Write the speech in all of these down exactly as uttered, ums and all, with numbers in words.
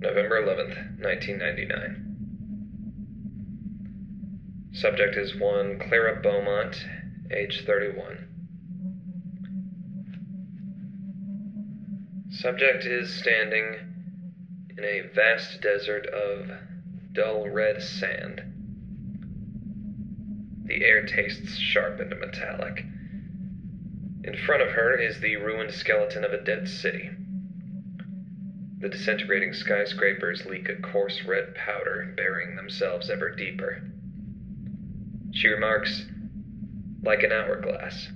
November eleventh, nineteen ninety-nine. Subject is one Clara Beaumont, age thirty-one. Subject is standing in a vast desert of dull red sand. The air tastes sharp and metallic. In front of her is the ruined skeleton of a dead city. The disintegrating skyscrapers leak a coarse red powder, burying themselves ever deeper. She remarks, "Like an hourglass."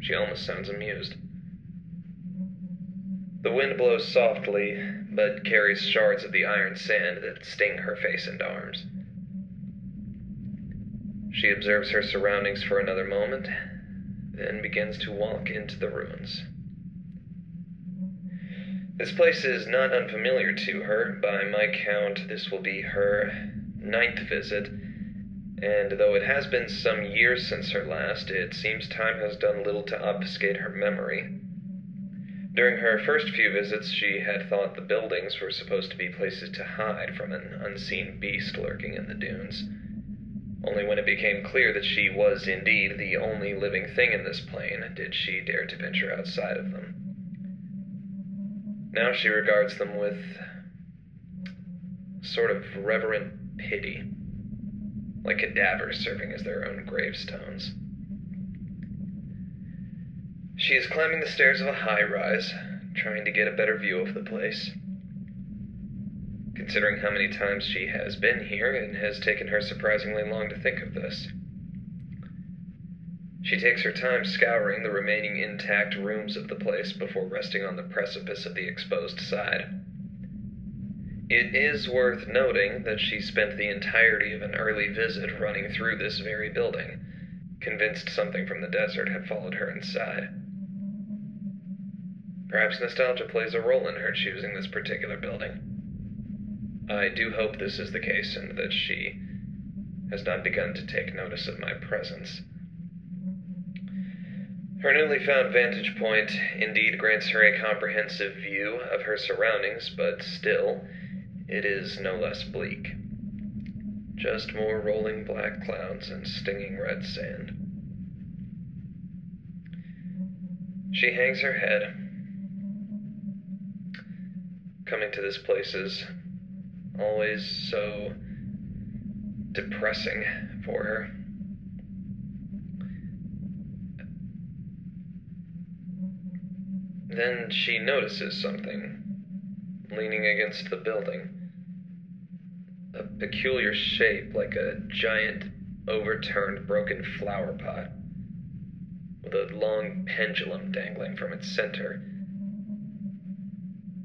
She almost sounds amused. The wind blows softly, but carries shards of the iron sand that sting her face and arms. She observes her surroundings for another moment, then begins to walk into the ruins. This place is not unfamiliar to her. By my count, this will be her ninth visit, and though it has been some years since her last, it seems time has done little to obfuscate her memory. During her first few visits, she had thought the buildings were supposed to be places to hide from an unseen beast lurking in the dunes. Only when it became clear that she was indeed the only living thing in this plain did she dare to venture outside of them. Now she regards them with a sort of reverent pity, like cadavers serving as their own gravestones. She is climbing the stairs of a high-rise, trying to get a better view of the place. Considering how many times she has been here, it has taken her surprisingly long to think of this. She takes her time scouring the remaining intact rooms of the place before resting on the precipice of the exposed side. It is worth noting that she spent the entirety of an early visit running through this very building, convinced something from the desert had followed her inside. Perhaps nostalgia plays a role in her choosing this particular building. I do hope this is the case and that she has not begun to take notice of my presence. Her newly found vantage point indeed grants her a comprehensive view of her surroundings, but still, it is no less bleak. Just more rolling black clouds and stinging red sand. She hangs her head. Coming to this place is always so depressing for her. Then she notices something leaning against the building. A peculiar shape, like a giant, overturned, broken flower pot, with a long pendulum dangling from its center.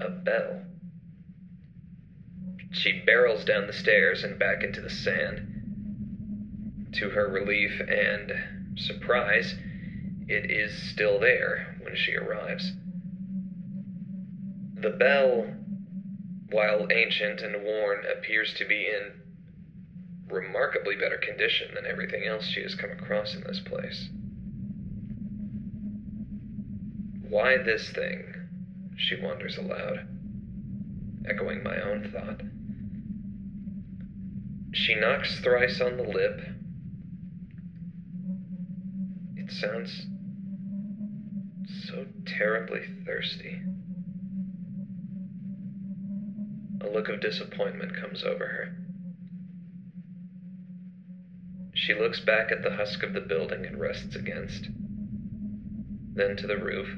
A bell. She barrels down the stairs and back into the sand. To her relief and surprise, it is still there when she arrives. The bell, while ancient and worn, appears to be in remarkably better condition than everything else she has come across in this place. Why this thing? She wonders aloud, echoing my own thought. She knocks thrice on the lip. It sounds so terribly thirsty. A look of disappointment comes over her. She looks back at the husk of the building it rests against, then to the roof,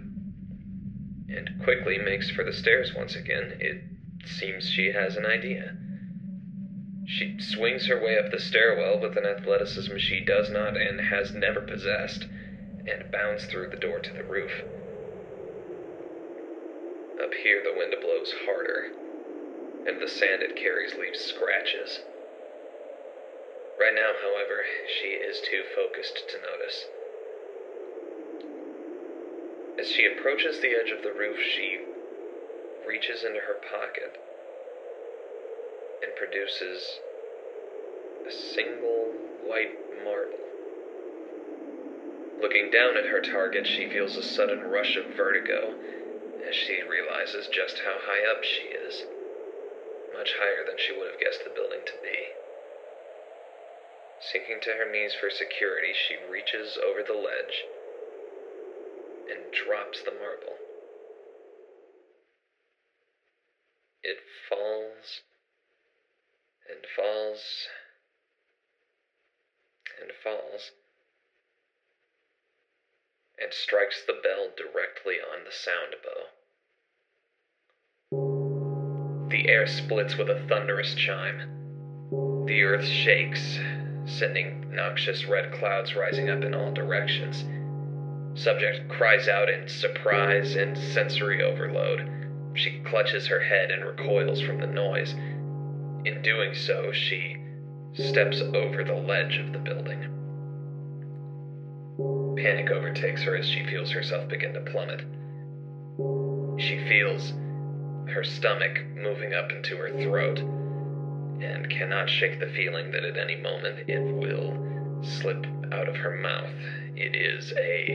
and quickly makes for the stairs once again. It seems she has an idea. She swings her way up the stairwell with an athleticism she does not and has never possessed, and bounds through the door to the roof. Up here, the wind blows harder, and the sand it carries leaves scratches. Right now, however, she is too focused to notice. As she approaches the edge of the roof, she reaches into her pocket and produces a single white marble. Looking down at her target, she feels a sudden rush of vertigo as she realizes just how high up she is, much higher than she would have guessed the building to be. Sinking to her knees for security, she reaches over the ledge and drops the marble. It falls and falls and falls and strikes the bell directly on the sound bow. The air splits with a thunderous chime. The earth shakes, sending noxious red clouds rising up in all directions. Subject cries out in surprise and sensory overload. She clutches her head and recoils from the noise. In doing so, she steps over the ledge of the building. Panic overtakes her as she feels herself begin to plummet. She feels her stomach moving up into her throat and cannot shake the feeling that at any moment it will slip out of her mouth. It is a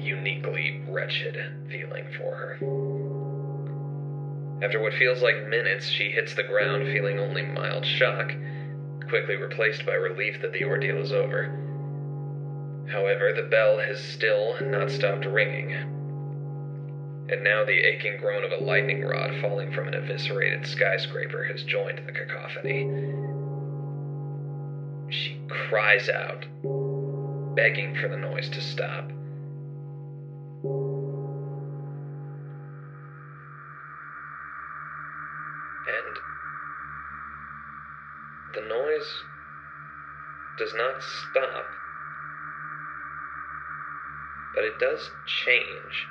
uniquely wretched feeling for her. After what feels like minutes, she hits the ground, feeling only mild shock, quickly replaced by relief that the ordeal is over. However, the bell has still not stopped ringing, and now the aching groan of a lightning rod falling from an eviscerated skyscraper has joined the cacophony. She cries out, begging for the noise to stop. And the noise does not stop, but it does change.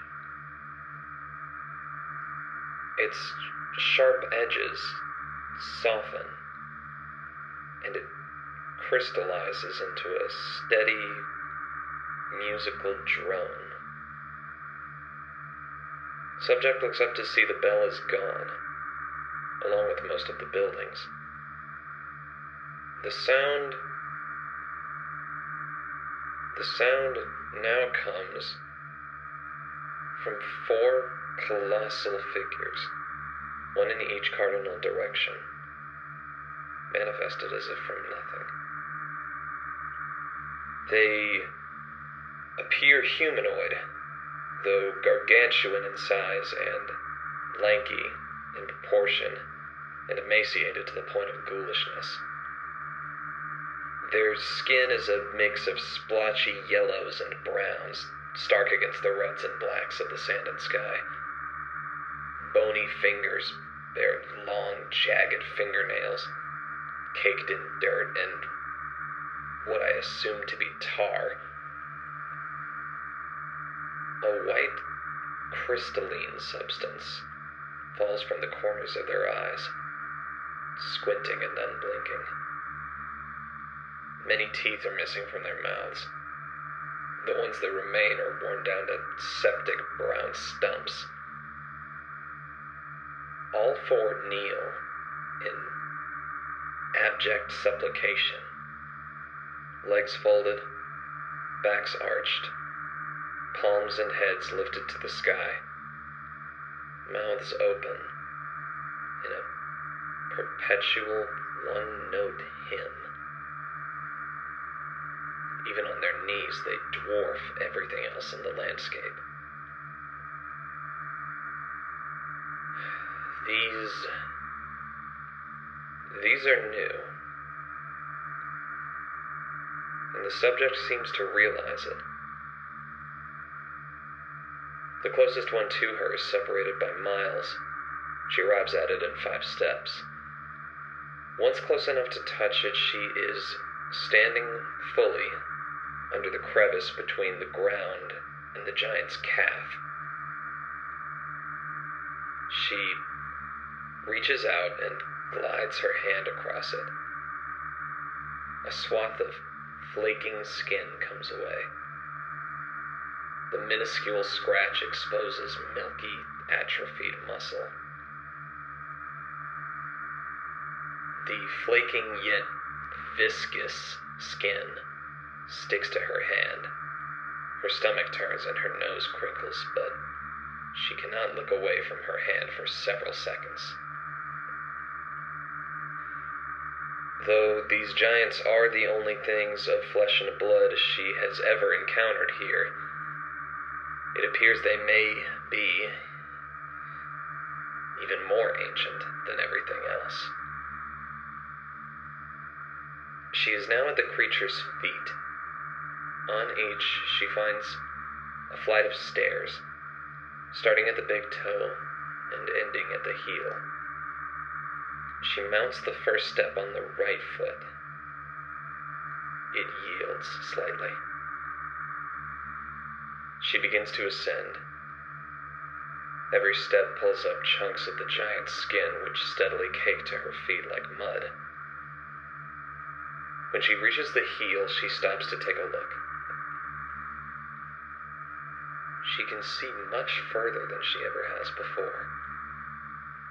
Its sharp edges soften, and it crystallizes into a steady, musical drone. Subject looks up to see the bell is gone, along with most of the buildings. The sound... The sound now comes from four colossal figures, one in each cardinal direction, manifested as if from nothing. They appear humanoid, though gargantuan in size and lanky in proportion and emaciated to the point of ghoulishness. Their skin is a mix of splotchy yellows and browns, stark against the reds and blacks of the sand and sky. Bony fingers, their long, jagged fingernails, caked in dirt and what I assume to be tar. A white, crystalline substance falls from the corners of their eyes, squinting and unblinking. Many teeth are missing from their mouths. The ones that remain are worn down to septic brown stumps. All four kneel in abject supplication, legs folded, backs arched, palms and heads lifted to the sky, mouths open in a perpetual one-note hymn. Even on their knees, they dwarf everything else in the landscape. These... These are new. And the subject seems to realize it. The closest one to her is separated by miles. She arrives at it in five steps. Once close enough to touch it, she is standing fully under the crevice between the ground and the giant's calf. She reaches out and glides her hand across it. A swath of flaking skin comes away. The minuscule scratch exposes milky, atrophied muscle. The flaking yet viscous skin sticks to her hand. Her stomach turns and her nose crinkles, but She cannot look away from her hand for several seconds. Though these giants are the only things of flesh and blood she has ever encountered here, it appears they may be even more ancient than everything else. She is now at the creature's feet. On each, she finds a flight of stairs, starting at the big toe and ending at the heel. She mounts the first step on the right foot. It yields slightly. She begins to ascend. Every step pulls up chunks of the giant's skin, which steadily cake to her feet like mud. When she reaches the heel, she stops to take a look. She can see much further than she ever has before,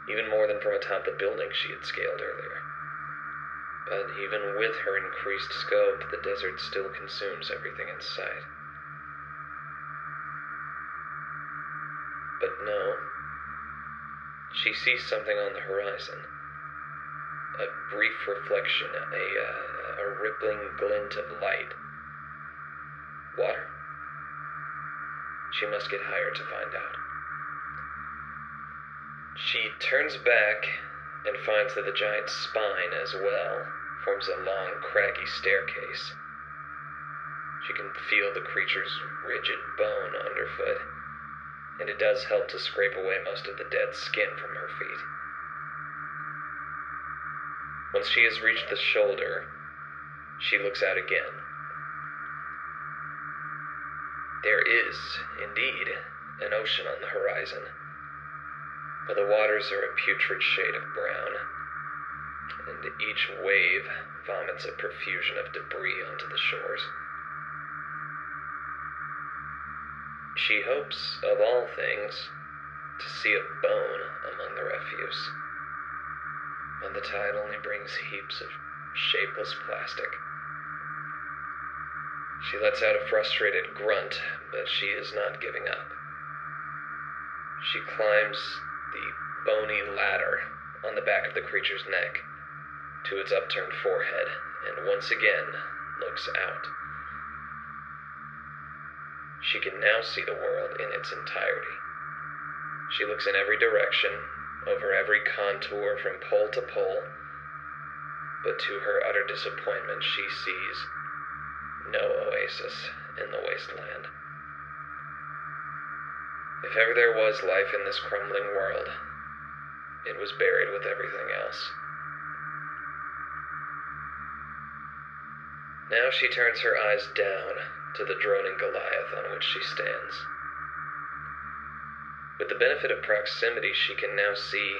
even more than from atop the building she had scaled earlier. But even with her increased scope, the desert still consumes everything in sight. But no, she sees something on the horizon. A brief reflection, a, uh, a rippling glint of light. Water? She must get higher to find out. She turns back and finds that the giant's spine as well forms a long, craggy staircase. She can feel the creature's rigid bone underfoot, and it does help to scrape away most of the dead skin from her feet. Once she has reached the shoulder, she looks out again. There is, indeed, an ocean on the horizon, but the waters are a putrid shade of brown, and each wave vomits a profusion of debris onto the shores. She hopes, of all things, to see a bone among the refuse, but the tide only brings heaps of shapeless plastic. She lets out a frustrated grunt, but she is not giving up. She climbs the bony ladder on the back of the creature's neck to its upturned forehead, and once again looks out. She can now see the world in its entirety. She looks in every direction, over every contour from pole to pole, but to her utter disappointment, she sees no oasis in the wasteland. If ever there was life in this crumbling world, it was buried with everything else. Now she turns her eyes down to the droning Goliath on which she stands. With the benefit of proximity, she can now see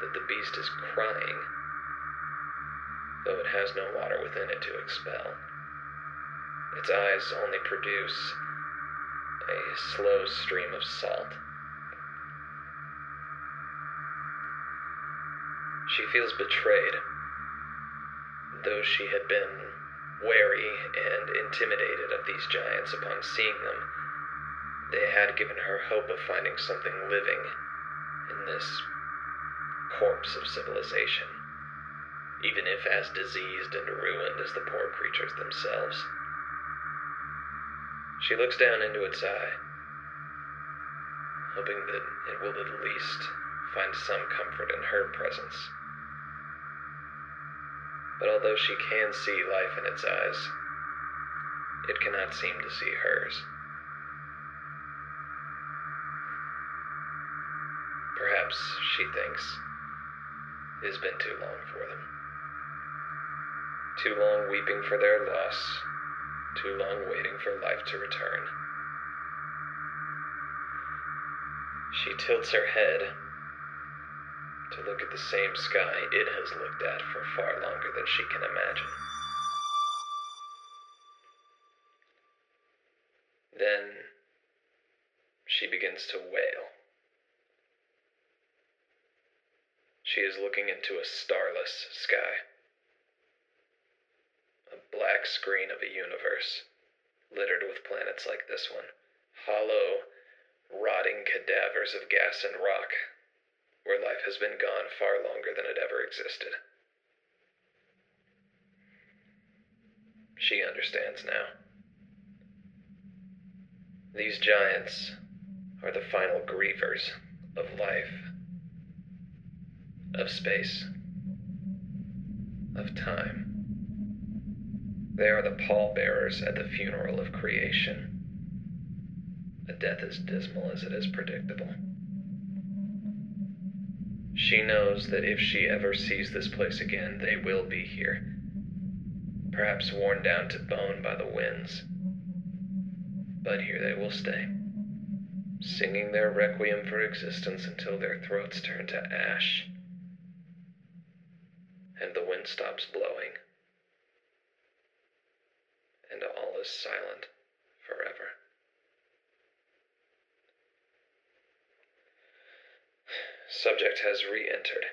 that the beast is crying, though it has no water within it to expel. Its eyes only produce a slow stream of salt. She feels betrayed, though she had been wary and intimidated of these giants upon seeing them. They had given her hope of finding something living in this corpse of civilization, even if as diseased and ruined as the poor creatures themselves. She looks down into its eye, hoping that it will at least find some comfort in her presence. But although she can see life in its eyes, it cannot seem to see hers. Perhaps, she thinks, it has been too long for them. Too long weeping for their loss. Too long waiting for life to return. She tilts her head to look at the same sky it has looked at for far longer than she can imagine. Then she begins to wail. She is looking into a starless sky. Black screen of a universe, littered with planets like this one, hollow, rotting cadavers of gas and rock, where life has been gone far longer than it ever existed. She understands now. These giants are the final grievers of life, of space, of time. They are the pallbearers at the funeral of creation, a death as dismal as it is predictable. She knows that if she ever sees this place again, they will be here, perhaps worn down to bone by the winds, but here they will stay, singing their requiem for existence until their throats turn to ash and the wind stops blowing, and all is silent forever. Subject has re-entered.